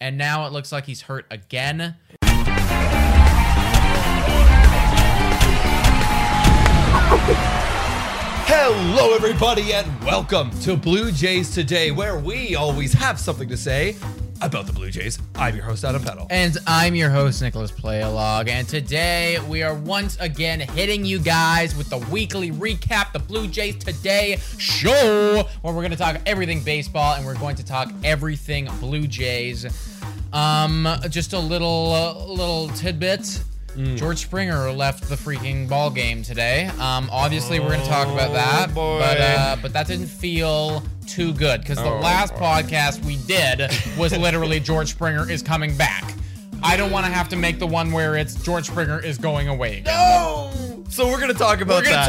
And now it looks like he's hurt again. Hello, everybody, and welcome to Blue Jays Today, where we always have something to say about the Blue Jays. I'm your host, Adam Petal. And I'm your host, Nicholas Pialoglou. And today we are once again hitting you guys with the weekly recap, the Blue Jays Today show, where we're going to talk everything baseball and we're going to talk everything Blue Jays. Just a little tidbit. George Springer left the freaking ball game today. Obviously, we're going to talk about that, but that didn't feel too good because the last podcast we did was literally George Springer is coming back. I don't want to have to make the one where it's George Springer is going away again. No! So we're going to talk about that.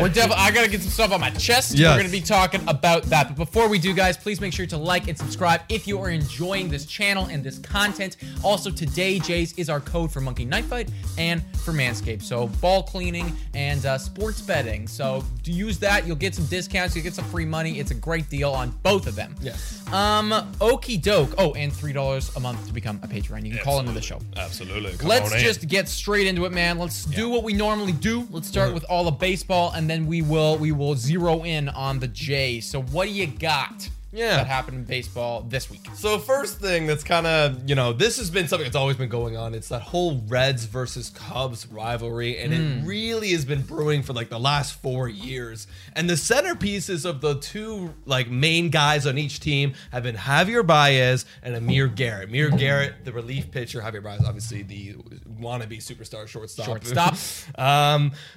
We're I got to get some stuff on my chest. Yes. We're going to be talking about that. But before we do, guys, please make sure to like and subscribe if you are enjoying this channel and this content. Also, today, Jays, is our code for Monkey Knife Fight and for Manscaped. So ball cleaning and sports betting. So use that. You'll get some discounts. You'll get some free money. It's a great deal on both of them. Yes. Okie doke. Oh, and $3 a month to become a patron. You can call into the show. Absolutely. Let's get straight into it, man. Let's do what we normally do. Let's start with all the baseball, and then we will zero in on the Jays. So what do you got that happened in baseball this week? So first thing that's kind of, this has been something that's always been going on. It's that whole Reds versus Cubs rivalry, and it really has been brewing for like the last 4 years. And the centerpieces of the two like main guys on each team have been Javier Baez and Amir Garrett. Amir Garrett, the relief pitcher. Javier Baez, obviously the wannabe superstar shortstop.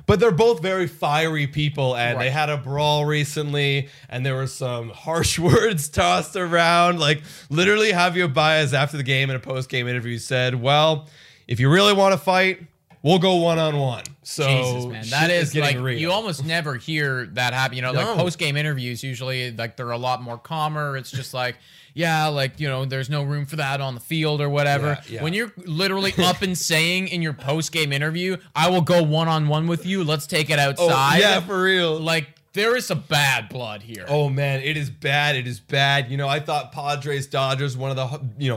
But they're both very fiery people, and they had a brawl recently, and there were some harsh words tossed around. Like, literally, Javier Baez after the game in a post-game interview said, "Well, if you really want to fight, we'll go one-on-one." So Jesus, man, that is like real. You almost never hear that happen. Like post-game interviews usually like they're a lot more calmer. It's just like, there's no room for that on the field or whatever. Yeah. When you're literally up and saying in your post-game interview, "I will go one-on-one with you. Let's take it outside." Oh, yeah, for real. Like, there is some bad blood here. Oh, man, it is bad. It is bad. I thought Padres-Dodgers, one of the,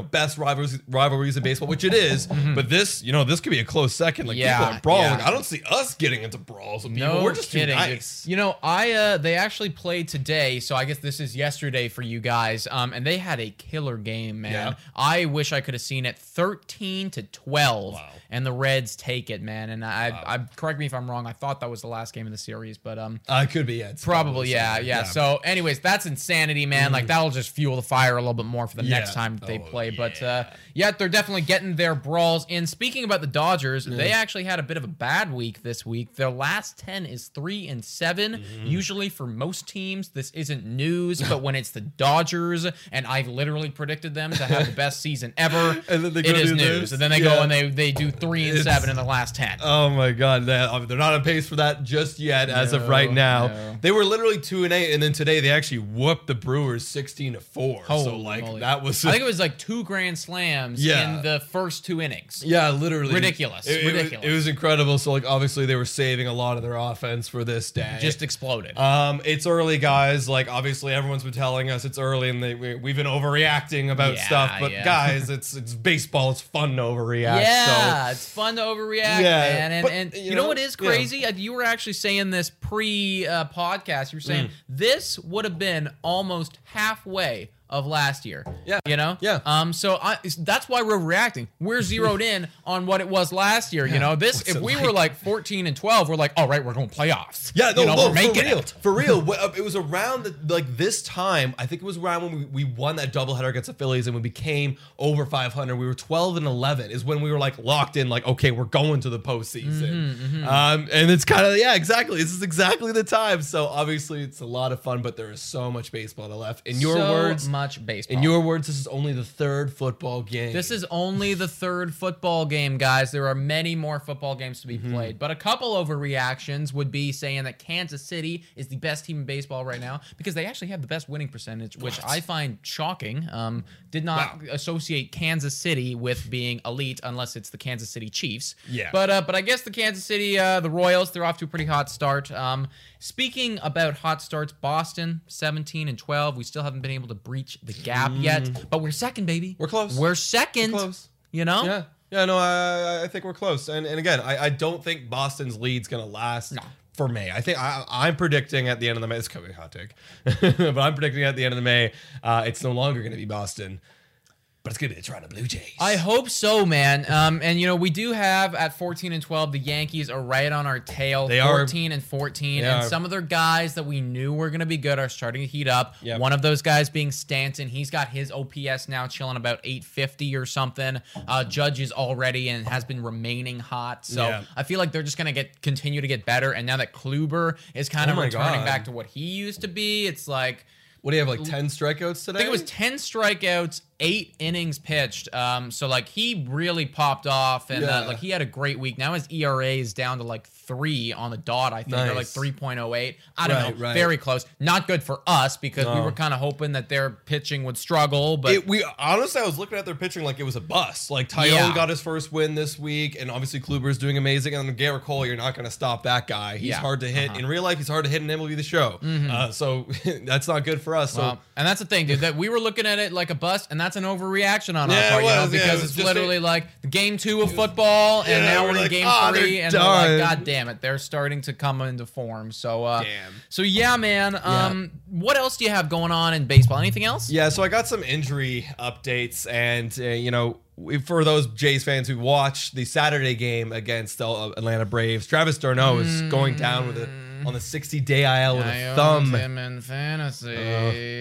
best rivalries in baseball, which it is. But this, this could be a close second. Like, people are brawling. Yeah. I don't see us getting into brawls with people. We're just kidding. Too nice. They actually played today, so I guess this is yesterday for you guys. And they had a killer game, man. Yeah. I wish I could have seen it. 13-12. Wow. And the Reds take it, man. And I correct me if I'm wrong. I thought that was the last game of the series, but I could be, yeah. it's probably yeah. So anyways, that's insanity, man. Like that'll just fuel the fire a little bit more for the next time that they play. But yeah, they're definitely getting their brawls in. Speaking about the Dodgers, they actually had a bit of a bad week this week. Their last 10 is 3-7. Usually for most teams, this isn't news, but when it's the Dodgers and I literally predicted them to have the best season ever, and then they go it is news. This. And then they go and they do 3-7 in the last 10. Oh my God, they're not on pace for that just yet as of right now. They were literally 2-8, and then today they actually whooped the Brewers 16-4. So like that was I think it was like 2 grand slams in the first 2 innings. Yeah, literally ridiculous. It was incredible. So like obviously they were saving a lot of their offense for this day. Just exploded. It's early, guys. Like obviously everyone's been telling us it's early, and we've been overreacting about stuff. But guys, it's baseball. It's fun to overreact. Yeah, so. It's fun to overreact, man. And, but you know what is crazy? You were actually saying this pre-podcast. You were saying this would have been almost halfway of last year. Yeah. You know? Yeah. So that's why we're reacting. We're zeroed in on what it was last year. You know, this, if we were like 14-12, we're like, all right, we're going playoffs. Yeah. No, you know, we're making it. For real. It was around like this time. I think it was around when we won that doubleheader against the Phillies and we became over 500. We were 12-11 is when we were like locked in, like, okay, we're going to the postseason. And it's kind of, exactly. This is exactly the time. So obviously it's a lot of fun, but there is so much baseball left. In your words, baseball. In your words, this is only the 3rd football game. This is only the 3rd football game, guys. There are many more football games to be played. But a couple overreactions would be saying that Kansas City is the best team in baseball right now because they actually have the best winning percentage, which I find shocking. Did not associate Kansas City with being elite unless it's the Kansas City Chiefs. Yeah. But I guess the Kansas City, the Royals, they're off to a pretty hot start. Speaking about hot starts, Boston, 17-12. We still haven't been able to breach the gap yet, but we're second, baby. We're close. We're second. We're close. You know? Yeah. Yeah, no, I think we're close. And again, I don't think Boston's lead's going to last for May. I think I'm predicting at the end of the May, it's coming hot take, but I'm predicting at the end of the May, it's no longer going to be Boston. But it's going to be the Toronto Blue Jays. I hope so, man. And, you know, we do have at 14-12, the Yankees are right on our tail. They 14-14. And some of their guys that we knew were going to be good are starting to heat up. Yep. One of those guys being Stanton. He's got his OPS now chilling about 850 or something. Judge is already and has been remaining hot. So I feel like they're just going to continue to get better. And now that Kluber is kind of returning back to what he used to be, it's like... What do you have, like 10 strikeouts today? I think it was 10 strikeouts, 8 innings pitched. So, like, he really popped off, and, like, he had a great week. Now his ERA is down to, like, 3 on the dot, I think. Nice. They're, like, 3.08. I don't know. Right. Very close. Not good for us because we were kind of hoping that their pitching would struggle. But honestly, I was looking at their pitching like it was a bust. Like, Teo got his first win this week, and obviously Kluber's doing amazing. And Garrett Cole, you're not going to stop that guy. He's hard to hit. In real life, he's hard to hit in MLB The Show. So, that's not good for us. So. Well, and that's the thing, dude, that we were looking at it like a bust, and that's an overreaction on our part, you know, because it's literally like game 2 of football, and now we're in like, game 3, and we're like, God damn it, they're starting to come into form. So, so yeah, man. What else do you have going on in baseball? Anything else? Yeah, so I got some injury updates, and you know. For those Jays fans who watched the Saturday game against the Atlanta Braves, Travis d'Arnaud is going down with on the 60-day IL with a thumb. Him in fantasy.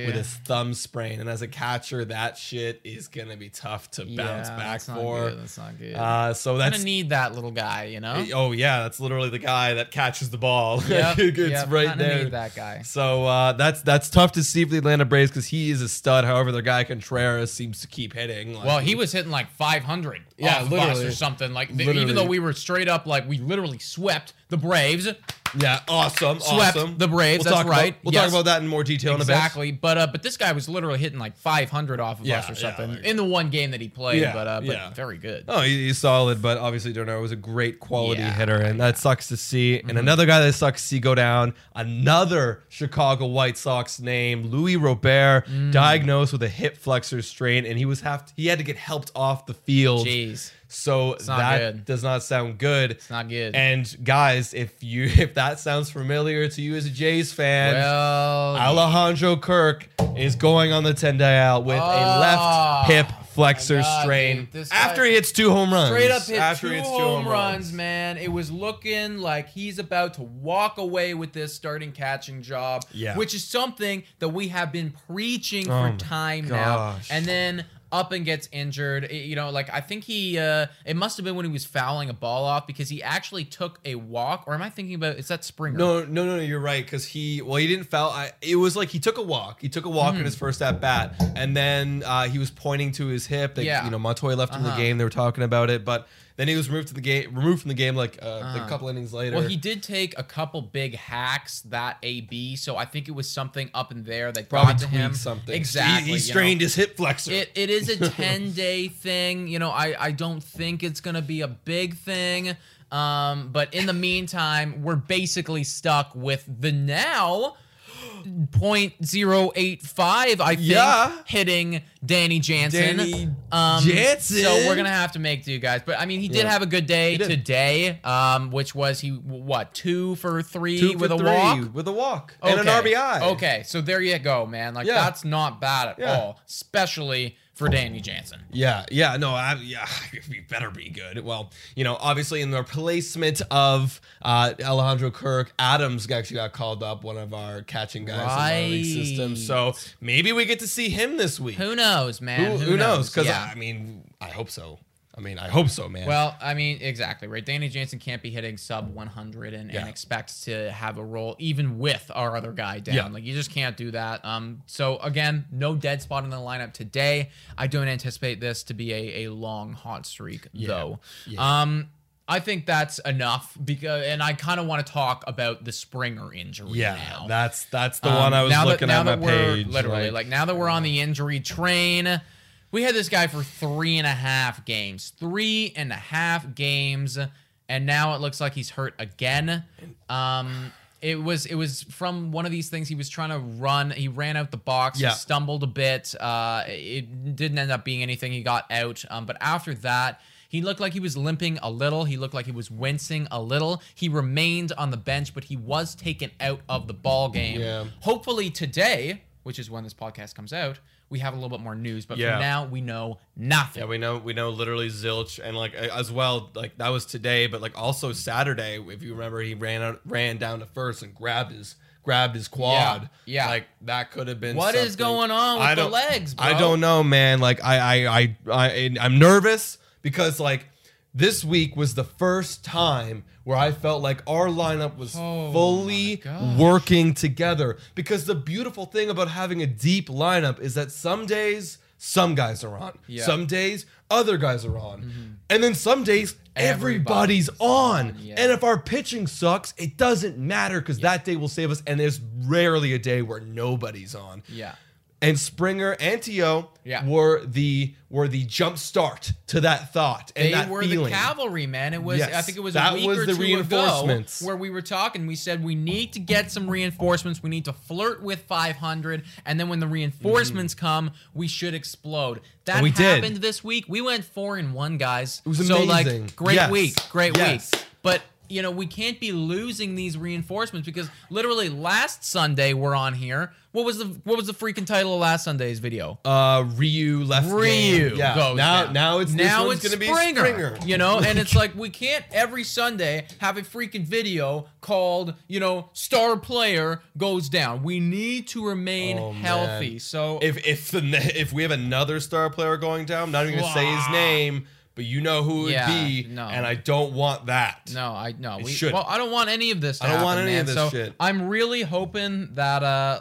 With his thumb sprain. And as a catcher, that shit is going to be tough to bounce back for. That's not good. So that's going to need that little guy, you know? Oh, yeah. That's literally the guy that catches the ball. Yep, it's right there. Going to need that guy. So that's tough to see for the Atlanta Braves because he is a stud. However, their guy Contreras seems to keep hitting. Like, well, he was hitting like 500 literally or something like even though we were straight up like we literally swept the Braves swept the Braves we'll talk about that in more detail in a bit. But this guy was literally hitting like 500 off of us or something in the one game that he played but very good. He's solid, but obviously D'Arnaud was a great quality hitter and that sucks to see. And another guy that sucks to see go down, another Chicago White Sox name, Louis Robert, diagnosed with a hip flexor strain, and he had to get helped off the field. Jeez. So that does not sound good. It's not good. And guys, if that sounds familiar to you as a Jays fan, Alejandro Kirk is going on the 10-day out with a left hip flexor strain. Dude, after he hits two home runs. Straight up hit two home runs, man. It was looking like he's about to walk away with this starting catching job, which is something that we have been preaching for time now. And then up and gets injured. You know, like, I think he, it must have been when he was fouling a ball off, because he actually took a walk, or am I thinking about, is that Springer? No, you're right, because he, well, he didn't foul, it was like he took a walk. He took a walk in his first at-bat, and then he was pointing to his hip. They, you know, Montoya left him in the game, they were talking about it, but then he was removed to the game, like a couple innings later. Well, he did take a couple big hacks that AB, so I think it was something up in there that probably got to him. Something. Exactly. He strained his hip flexor. It is a 10-day thing. You know, I don't think it's gonna be a big thing. But in the meantime, we're basically stuck with the now 0.085, I think, hitting Danny Jansen. So we're going to have to make do, guys. But, I mean, he did have a good day today, which was he, what, 2 for 3 with a walk? With a walk and an RBI. Okay, so there you go, man. Like, that's not bad at all, especially for Danny Jansen. It better be good. Well, you know, obviously in the replacement of Alejandro Kirk, Adams actually got called up, one of our catching guys in our league system. So maybe we get to see him this week. Who knows, man? Who knows? Because, I mean, I hope so. Man. Well, I mean, exactly, right? Danny Jansen can't be hitting sub 100 and expect to have a role even with our other guy down. Like, you just can't do that. So, again, no dead spot in the lineup today. I don't anticipate this to be a long hot streak, though. I think that's enough, because, and I kind of want to talk about the Springer injury now. That's the one I was looking at my page. Literally, like, now that we're on the injury train, we had this guy for 3.5 games. 3.5 games, and now it looks like he's hurt again. It was from one of these things. He was trying to run. He ran out the box. He stumbled a bit. It didn't end up being anything. He got out. But after that, he looked like he was limping a little. He looked like he was wincing a little. He remained on the bench, but he was taken out of the ball game. Hopefully today, which is when this podcast comes out, we have a little bit more news, but for now we know nothing. We know literally zilch, and like as well, like that was today, but like also Saturday, if you remember, he ran down to first and grabbed his quad. Like that could have been. What something. Is going on with the legs, bro? I don't know, man. Like I'm nervous because like this week was the first time where I felt like our lineup was fully working together. Because the beautiful thing about having a deep lineup is that some days, some guys are on. Some days, other guys are on. And then some days, everybody's on. And if our pitching sucks, it doesn't matter because that day will save us. And there's rarely a day where nobody's on. And Springer and Teo were the jump start to that thought and that feeling. They were the cavalry, man. It was I think it was a week or two ago where we were talking. We said we need to get some reinforcements. We need to flirt with 500, and then when the reinforcements come, we should explode. That happened this week. We went 4-1, guys. It was amazing. So like great week. But you know, we can't be losing these reinforcements because literally last Sunday we're on here. What was the freaking title of last Sunday's video? Ryu left. Ryu goes down. Now it's going to be Springer. You know, and it's like we can't every Sunday have a freaking video called, you know, star player goes down. We need to remain healthy. Man. So if we have another star player going down, I'm not even going to say his name. But you know who it would be, and I don't want that. I don't want any of this to happen, I don't want any of this shit. I'm really hoping that,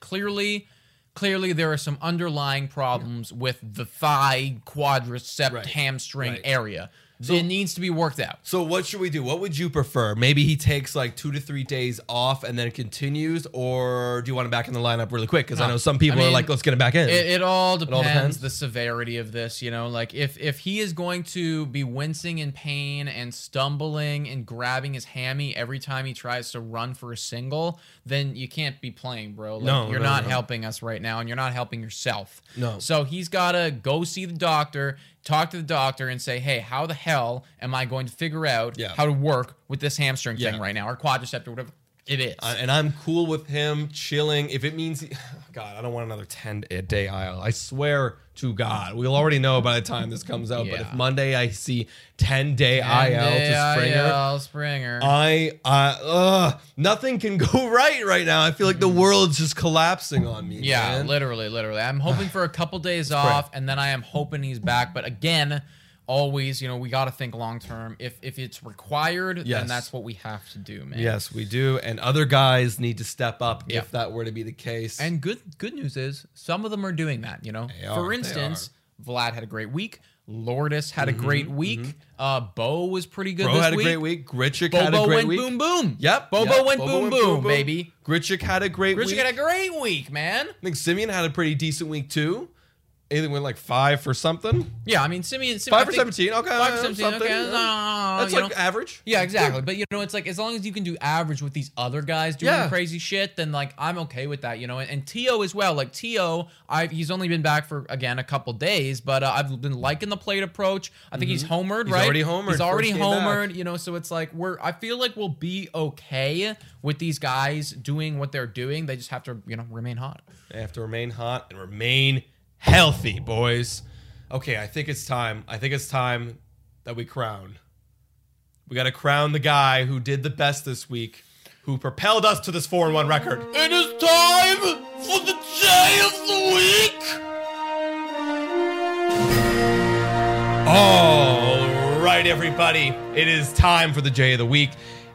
clearly there are some underlying problems with the thigh, quadricep, hamstring area. So it needs to be worked out. So what should we do? What would you prefer? Maybe he takes like 2 to 3 days off and then continues, or do you want him back in the lineup really quick? Because I know some people are like, let's get him back in. It all depends the severity of this, you know, like if he is going to be wincing in pain and stumbling and grabbing his hammy every time he tries to run for a single, then you can't be playing, bro. Like, you're not helping us right now, and you're not helping yourself. No. So he's got to go see the doctor. Talk to the doctor and say, hey, how the hell am I going to figure out how to work with this hamstring thing right now, or quadricep or whatever It is. And I'm cool with him chilling. If it means, God, I don't want another 10-day IL. I swear to God, we'll already know by the time this comes out. Yeah. But if Monday I see 10-day IL to Springer, nothing can go right now. I feel like the world's just collapsing on me. Yeah, man. Literally. I'm hoping for a couple days off, and then I am hoping he's back. But again, always, you know, we got to think long term. If it's required, then that's what we have to do, man. Yes, we do. And other guys need to step up if that were to be the case. And good news is some of them are doing that, you know. For instance, Vlad had a great week. Lourdes had a great week. Bo was pretty good this week. Had a great week. Grichuk had a great week. Bobo went boom, boom. Yep. Bobo went boom, boom, baby. Grichuk had a great week. Grichuk had a great week, man. I think Semien had a pretty decent week, too. Anything went like 5 for something? Yeah, I mean, Semien 5 for 17, okay. 5 for 17, something. Okay. That's like average. Yeah, exactly. But, you know, it's like as long as you can do average with these other guys doing crazy shit, then, like, I'm okay with that, you know. And Teo as well. Like, Teo, he's only been back for, again, a couple days, but I've been liking the plate approach. I think he's homered, right? He's already homered, you know, so it's like I feel like we'll be okay with these guys doing what they're doing. They just have to, you know, remain hot. They have to remain hot and remain healthy, boys. Okay, I think it's time. I think it's time that we crown. We got to crown the guy who did the best this week, who propelled us to this 4-1 record. It is time for the Jay of the Week. All right, everybody. It is time for the Jay of the Week.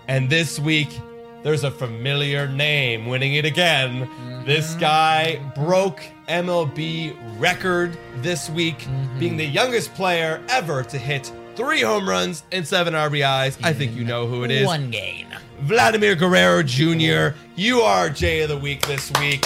And this week, there's a familiar name winning it again. This guy broke MLB record this week, being the youngest player ever to hit 3 home runs and 7 RBIs. I think you know who it is. One game. Vladimir Guerrero Jr., you are Jay of the Week this week.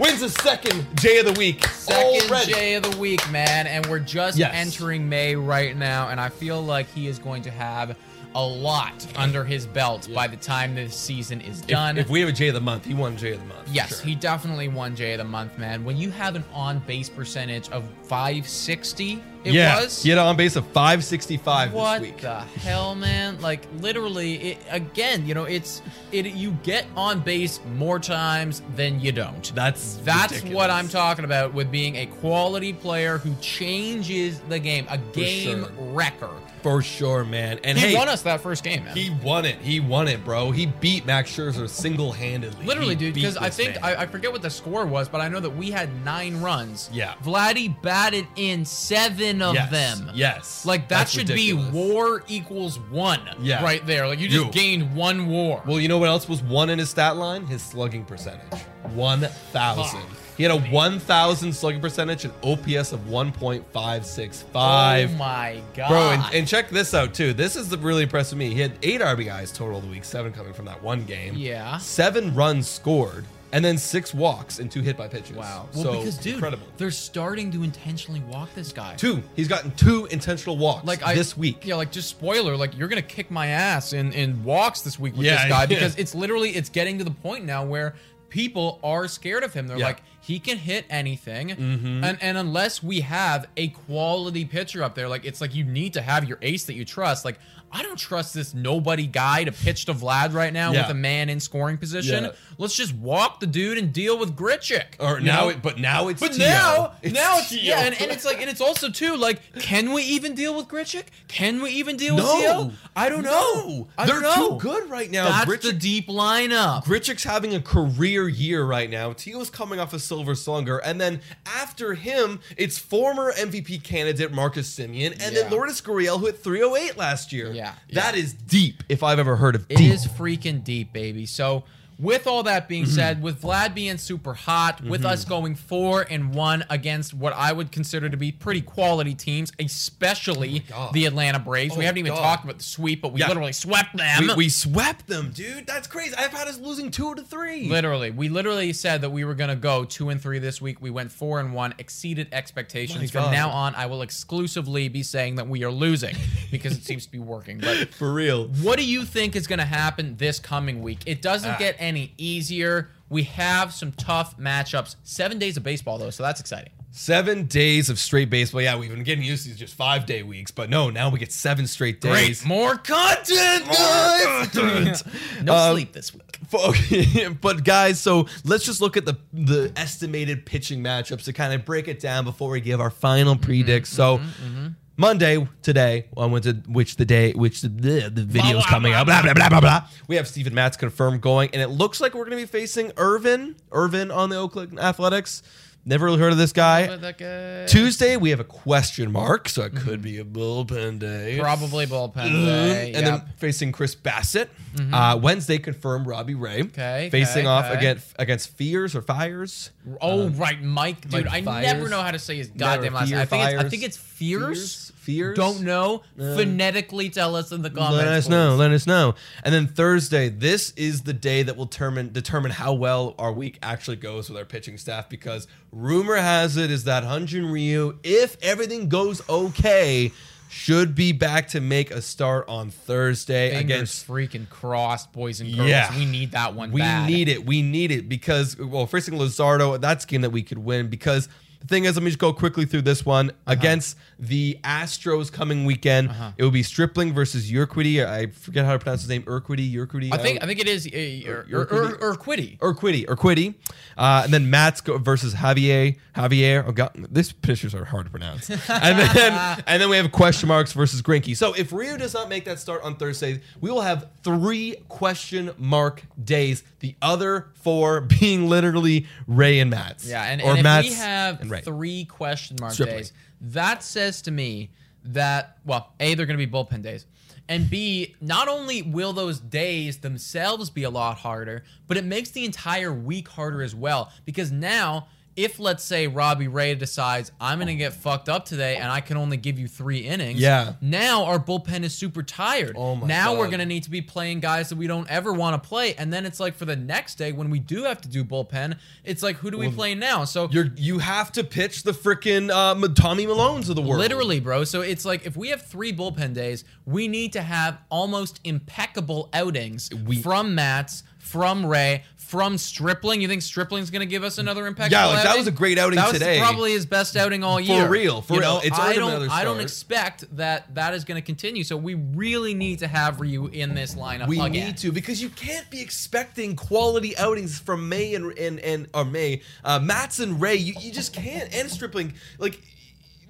Wins the second Jay of the Week. Second Jay of the Week, man. And we're just entering May right now, and I feel like he is going to have a lot under his belt by the time this season is done. If we have a Jay of the Month, he won Jay of the Month. Yes, he definitely won Jay of the Month, man. When you have an on-base percentage of 560, he had an on-base of 565 this week. What the hell, man? Like, literally, again, you know, you get on base more times than you don't. That's ridiculous. What I'm talking about with being a quality player who changes the game, a game wrecker. For sure, man. And he won us that first game, man. He won it. He won it, bro. He beat Max Scherzer single-handedly. Literally, dude, because I think, I forget what the score was, but I know that we had 9 runs. Yeah. Vladdy batted in 7 of them. Yes. Like, that should be war equals 1 right there. Like, you just gained 1 war. Well, you know what else was 1 in his stat line? His slugging percentage. 1,000. He had a 1,000 slugging percentage and OPS of 1.565. Oh, my God. Bro, and check this out, too. This is really impressive to me. He had 8 RBIs total of the week, 7 coming from that one game. Yeah. 7 runs scored. And then 6 walks and 2 hit by pitches. Wow. Well, so, because, dude, incredible. They're starting to intentionally walk this guy. 2. He's gotten 2 intentional walks this week. Yeah, like, just spoiler, like, you're going to kick my ass in walks this week with this guy because it's getting to the point now where people are scared of him. They're like, he can hit anything. And unless we have a quality pitcher up there, like, it's like you need to have your ace that you trust. Like, I don't trust this nobody guy to pitch to Vlad right now with a man in scoring position. Yeah. Let's just walk the dude and deal with Grichuk. But now it's Teo. Yeah, and it's like, and it's also too, like, can we even deal with Grichuk? Can we even deal with Teo? I don't know. They're too good right now. That's the deep lineup. Grichuk's having a career year right now. Teo's coming off a Silver Slunger, and then after him, it's former MVP candidate Marcus Semien, and then Lourdes Gurriel, who hit 308 last year. Yeah. That is deep, if I've ever heard of deep. It is freaking deep, baby. So, with all that being said, with Vlad being super hot, with us going 4-1 against what I would consider to be pretty quality teams, especially the Atlanta Braves. We haven't even talked about the sweep, but we literally swept them. We swept them, dude. That's crazy. I've had us losing 2-3. Literally. We literally said that we were going to go 2-3 this week. We went 4-1, exceeded expectations. From now on, I will exclusively be saying that we are losing because it seems to be working. But for real. What do you think is going to happen this coming week? It doesn't get any easier. We have some tough matchups. 7 days of baseball, though, so that's exciting. 7 days of straight baseball. Yeah, we've been getting used to these just 5-day weeks, but no, now we get 7 straight days. Great. More content, guys! No sleep this week. But guys, so let's just look at the estimated pitching matchups to kind of break it down before we give our final predicts. Monday, today, the video's coming out, we have Stephen Matz confirmed going, and it looks like we're going to be facing Irvin on the Oakland Athletics. Never really heard of this guy. Tuesday, we have a question mark, so it could be a bullpen day. Probably bullpen day. And then facing Chris Bassett. Wednesday, confirmed Robbie Ray. Okay. Facing off against Fiers or Fiers. Oh, right. Mike, dude, I never know how to say his goddamn last name. I think it's Fiers. Don't know. Phonetically tell us in the comments. Let us know. And then Thursday, this is the day that will determine how well our week actually goes with our pitching staff, because rumor has it is that Hyun-Jin Ryu, if everything goes okay, should be back to make a start on Thursday. Fingers against freaking crossed, boys and girls. Yeah. We need that one bad. We need it because, well, facing Luzardo, that's a game that we could win, because the thing is, let me just go quickly through this one. Against the Astros coming weekend, it will be Stripling versus Urquidy. I forget how to pronounce his name. Urquidy. I think it is Urquidy. Urquidy. And then Matz versus Javier. Oh God, these pitchers are hard to pronounce. and then we have question marks versus Grinky. So if Ryu does not make that start on Thursday, we will have 3 question mark days. The other 4 being literally Ray and Matz. Yeah, and Matz, if we have 3 question mark days, that says to me that, well, A, they're going to be bullpen days, and B, not only will those days themselves be a lot harder, but it makes the entire week harder as well, because now, if, let's say, Robbie Ray decides, I'm going to get fucked up today and I can only give you 3 innings, now our bullpen is super tired. Now we're going to need to be playing guys that we don't ever want to play. And then it's like for the next day when we do have to do bullpen, it's like, who do we play now? So you have to pitch the freaking Tommy Malones of the world. Literally, bro. So it's like if we have 3 bullpen days, we need to have almost impeccable outings from Matz, from Ray, from Stripling. You think Stripling's going to give us another impeccable outing? Yeah, that was a great outing today. That was probably his best outing all year. For real. I don't expect that is going to continue, so we really need to have Ryu in this lineup again. We need to, because you can't be expecting quality outings from Matz and Ray. You just can't. And Stripling, like,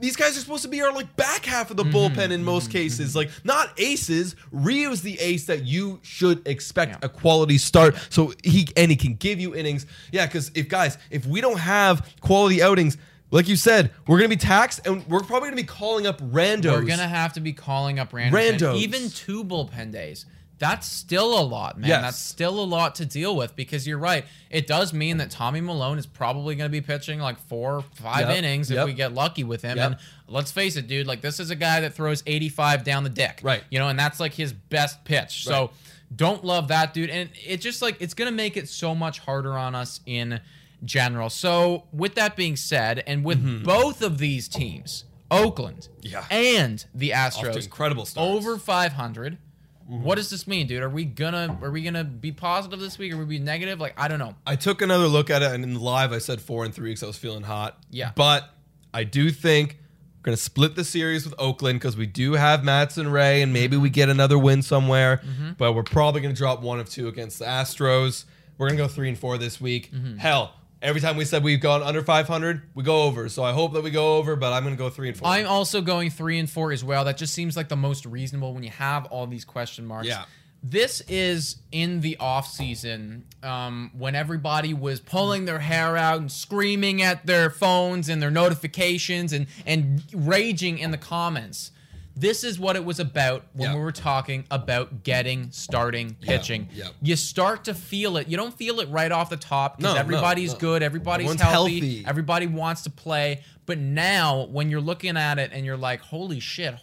these guys are supposed to be our back half of the bullpen in most cases, not aces. Ryu's the ace that you should expect a quality start. So he can give you innings. Yeah, because if we don't have quality outings, like you said, we're going to be taxed, and we're probably going to be calling up randos. We're going to have to be calling up randos. Even 2 bullpen days. That's still a lot, man. Yes. That's still a lot to deal with, because you're right. It does mean that Tommy Malone is probably going to be pitching 4 or 5 innings if we get lucky with him. And let's face it, dude, this is a guy that throws 85 down the dick. Right. And that's his best pitch. Right. So don't love that, dude. And it's just it's going to make it so much harder on us in general. So with that being said, and with both of these teams, Oakland and the Astros, incredible starts, over 500. What does this mean, dude? Are we gonna be positive this week, or we be negative? I don't know. I took another look at it, and in the live I said 4 and 3 because I was feeling hot. Yeah. But I do think we're gonna split the series with Oakland, because we do have Matz and Ray, and maybe we get another win somewhere. But we're probably gonna drop 1 of 2 against the Astros. We're gonna go 3 and 4 this week. Hell, every time we said we've gone under 500, we go over. So I hope that we go over, but I'm going to go 3 and 4. I'm also going 3 and 4 as well. That just seems like the most reasonable when you have all these question marks. Yeah. This is in the offseason, when everybody was pulling their hair out and screaming at their phones and their notifications and raging in the comments. This is what it was about when we were talking about starting pitching. Yep. You start to feel it. You don't feel it right off the top, because everybody's good, everybody's healthy, everybody wants to play. But now, when you're looking at it and you're like, holy shit,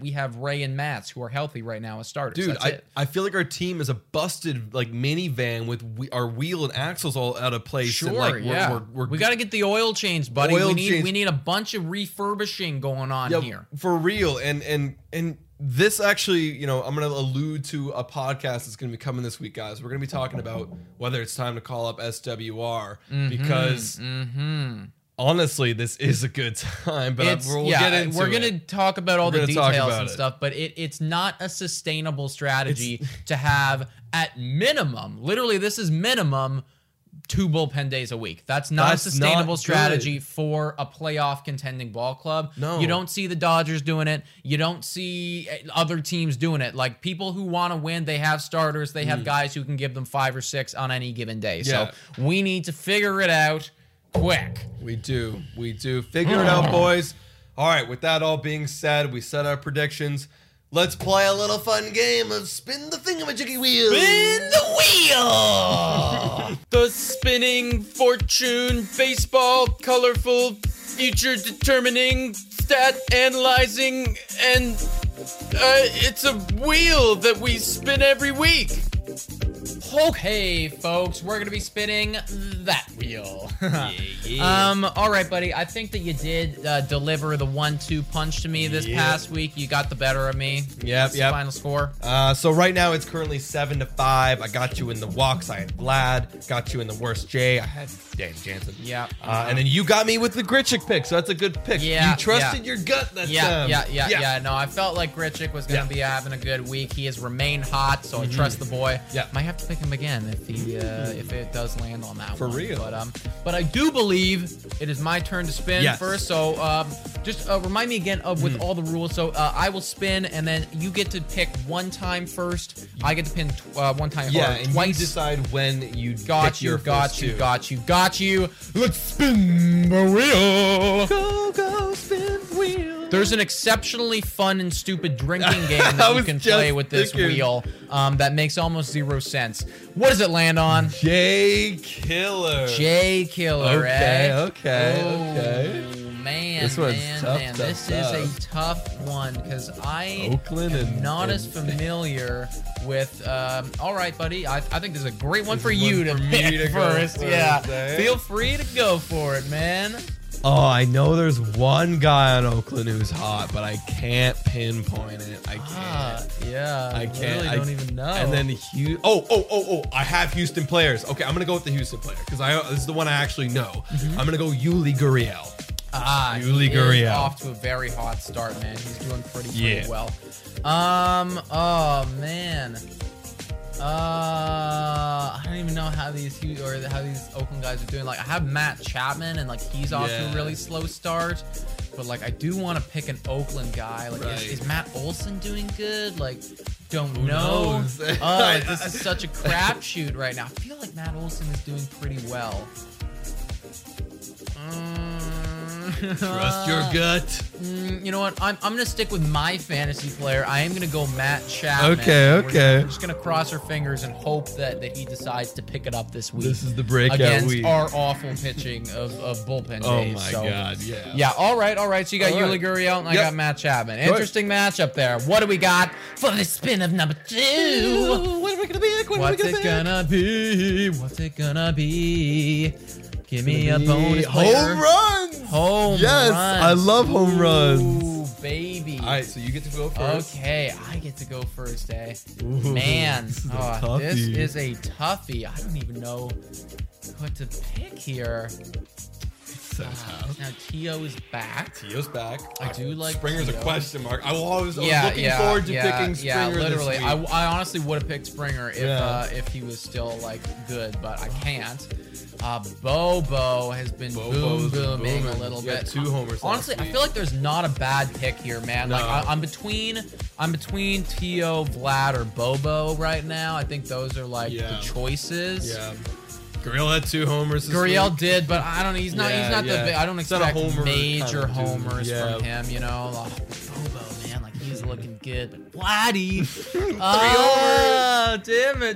we have Ray and Matz, who are healthy right now as starters. Dude, I feel like our team is a busted minivan with our wheel and axles all out of place. Sure, and, we got to get the oil changed, buddy. We need a bunch of refurbishing going on here. For real. And this actually, I'm going to allude to a podcast that's going to be coming this week, guys. We're going to be talking about whether it's time to call up SWR, because honestly, this is a good time, but we're going to talk about all the details and stuff, but it's not a sustainable strategy to have at minimum. Literally, this is minimum 2 bullpen days a week. That's not a sustainable strategy for a playoff contending ball club. No. You don't see the Dodgers doing it. You don't see other teams doing it. Like, people who want to win, they have starters. They have guys who can give them 5 or 6 on any given day. Yeah. So we need to figure it out quick. We do. Figure it out, boys. All right, with that all being said, we set our predictions. Let's play a little fun game of spin the thingamajiggy wheel. Spin the wheel! The spinning fortune, baseball, colorful, future determining, stat analyzing, and it's a wheel that we spin every week. Okay, folks, we're going to be spinning that wheel. All right, buddy. I think that you did deliver the 1-2 punch to me this past week. You got the better of me. Yep. Final score. So right now it's currently 7-5. I got you in the walks. I had Vlad. Got you in the worst Jay. I had Danny Jansen. Yeah. And then you got me with the Grichuk pick, so that's a good pick. Yeah, you trusted your gut that time. Yeah. No, I felt like Grichuk was going to be having a good week. He has remained hot, so I trust the boy. Yeah. Might have to pick him again if it does land on that one. For real. But I do believe it is my turn to spin first. So just remind me again of with all the rules. So I will spin, and then you get to pick one time first. I get to pin one time. Yeah, and twice. You decide when you got you. Let's spin the wheel. Go, spin the wheel. There's an exceptionally fun and stupid drinking game that you can play with this wheel that makes almost 0 cents. What does it land on? Jay Killer, okay, eh? Okay. Man, this one's tough. This is a tough one because I am not as familiar with. All right, buddy. I think this is a great one for you to pick first. Yeah, feel free to go for it, man. Oh, I know there's one guy on Oakland who's hot, but I can't pinpoint it. I can't. I really don't even know. And then I have Houston players. Okay, I'm going to go with the Houston player because this is the one I actually know. Mm-hmm. I'm going to go Yuli Gurriel. Yuli Gurriel. He's off to a very hot start, man. He's doing pretty well. Oh, man. I don't even know how these Oakland guys are doing. Like, I have Matt Chapman, and like he's off to a really slow start. But like, I do want to pick an Oakland guy. Like, is Matt Olson doing good? Like, don't know. This is such a crapshoot right now. I feel like Matt Olson is doing pretty well. Trust your gut. You know what? I'm going to stick with my fantasy player. I am going to go Matt Chapman. Okay. We're just going to cross our fingers and hope that he decides to pick it up this week. This is the breakout week. Against our awful pitching of bullpen days. Oh, my God, yeah. Yeah, all right. So you got Yuli Gurriel and I got Matt Chapman. Interesting matchup there. What do we got for the spin of number 2? What are we going to pick? What's it going to be? Give me a bonus player. Home runs. I love home runs. Ooh, baby. All right, so you get to go first. Okay, I get to go first, eh? Ooh, man, this is a toughie. I don't even know what to pick here. Now Teo is back. I do like Springer's Teo. A question mark. I was looking forward to picking Springer. Literally, this week. I honestly would have picked Springer if he was still like good, but I can't. Bobo has been booming a little bit. 2 homers. Honestly, I feel like there's not a bad pick here, man. No. Like I'm between Teo, Vlad, or Bobo right now. I think those are like the choices. Yeah. Gurriel had 2 homers. Gurriel did, but I don't know. He's not the. I don't expect major homers from him. You know, Bobo, man, like he's looking good. But Vladdy, 3 homers.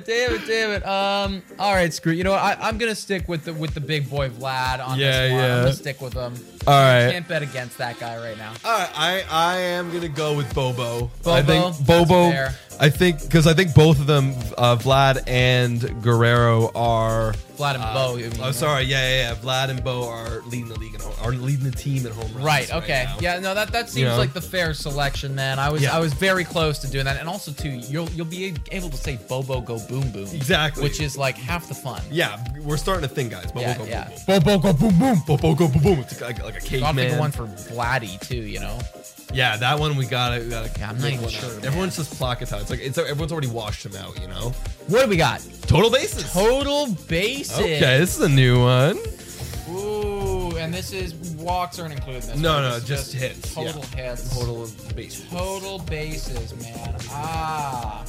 Damn it. All right, screw. You know what? I'm gonna stick with the big boy Vlad on this one. I'm gonna stick with him. All right. I can't bet against that guy right now. All right, I am gonna go with Bobo. I think Bobo. I think because I think both of them, Vlad and Guerrero, are Vlad and Bo. Vlad and Bo are leading the league are leading the team in home runs. Right. Okay. Right, yeah. No. That seems like the fair selection, man. I was very close to doing that, and also too, you'll be able to say Bobo go boom boom. Exactly. Which is like half the fun. Yeah, we're starting to think, guys. Bobo go boom boom. Bobo go boom boom. It's like a caveman. I'll pick one for Vladdy too. You know. Yeah, that one we gotta. Yeah, I'm not even sure. Everyone says Plakitai. It's everyone's already washed him out, you know. What do we got? Total bases. Okay, this is a new one. Ooh, and this is walks aren't included in this. No, just hits. Total hits. Total bases. Total bases, man. Ah.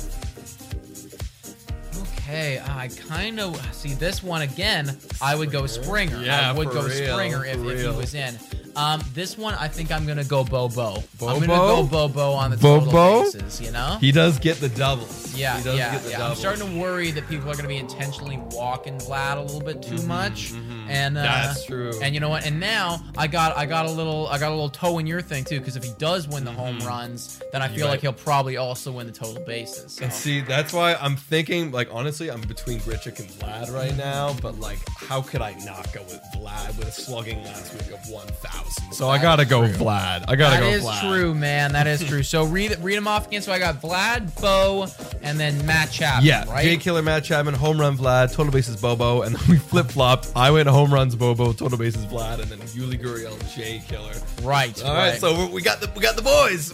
Okay, I kind of see this one again. I would go Springer. Yeah, I would go Springer if he was in. This one, I think I'm going to go Bobo. I'm going to go Bobo on the total bases, you know? He does get the doubles. Yeah. I'm starting to worry that people are going to be intentionally walking Vlad a little bit too much. Mm-hmm. And that's true. And you know what? And now I got a little toe in your thing too, because if he does win the home runs, then I feel like he'll probably also win the total bases. So. And see, that's why I'm thinking, like, honestly, I'm between Grichuk and Vlad right now, but like, how could I not go with Vlad with a slugging last week of 1,000? So I gotta go Vlad. That is true, man. That is true. So read them off again. So I got Vlad, Bo, and then Matt Chapman. Yeah, right? Jay Killer, Matt Chapman, home run Vlad, total bases Bobo, and then we flip flopped. I went home runs Bobo, total bases Vlad, and then Yuli Gurriel, Jay Killer. Right. All right. So we got the boys.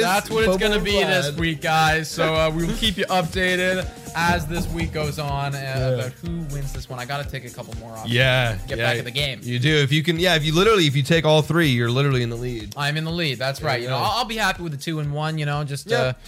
That's what it's gonna be this week, guys. So we will keep you updated as this week goes on about who wins this one. I gotta take a couple more off. Yeah. Get back in the game. You do if you can. Yeah. If you take all three, you're literally in the lead. I'm in the lead. That's right. You know, I'll be happy with the 2 and 1. You know, just chip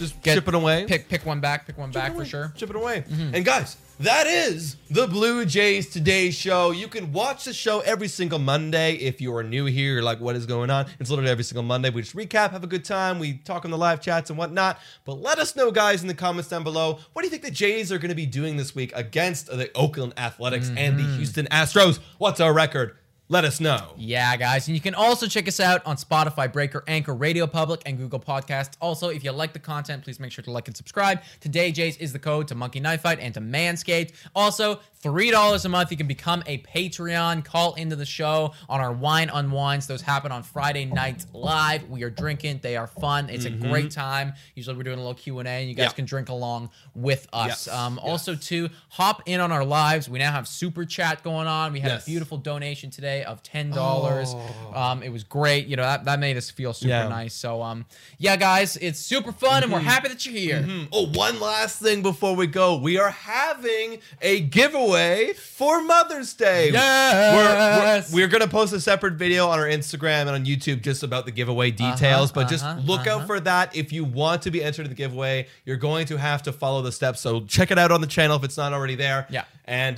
it away. Pick one back. Pick one back for sure. Chip it away. Mm-hmm. And guys, that is the Blue Jays Today show. You can watch the show every single Monday. If you are new here, you're like, what is going on? It's literally every single Monday. We just recap, have a good time. We talk on the live chats and whatnot. But let us know, guys, in the comments down below. What do you think the Jays are going to be doing this week against the Oakland Athletics and the Houston Astros? What's our record? Let us know. Yeah, guys. And you can also check us out on Spotify, Breaker, Anchor, Radio Public, and Google Podcasts. Also, if you like the content, please make sure to like and subscribe. Today, Jays is the code to Monkey Knife Fight and to Manscaped. Also, $3 a month. You can become a Patreon. Call into the show on our Wine Unwinds. Those happen on Friday nights live. We are drinking. They are fun. It's a great time. Usually we're doing a little Q&A, and you guys can drink along with us. Yes. Also, too, hop in on our lives. We now have Super Chat going on. We had a beautiful donation today of $10. It was great. You know, that made us feel super nice. So, guys, it's super fun, and we're happy that you're here. Oh, one last thing before we go. We are having a giveaway for Mother's Day. Yes! We're going to post a separate video on our Instagram and on YouTube just about the giveaway details, but just look out for that. If you want to be entered in the giveaway, you're going to have to follow the steps. So check it out on the channel if it's not already there. Yeah. And,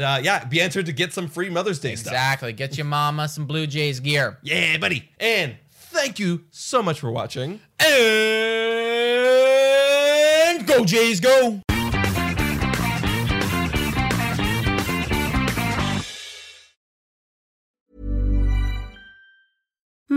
be entered to get some free Mother's Day stuff. Exactly. Get your mama some Blue Jays gear. Yeah, buddy. And thank you so much for watching. And go Jays, go!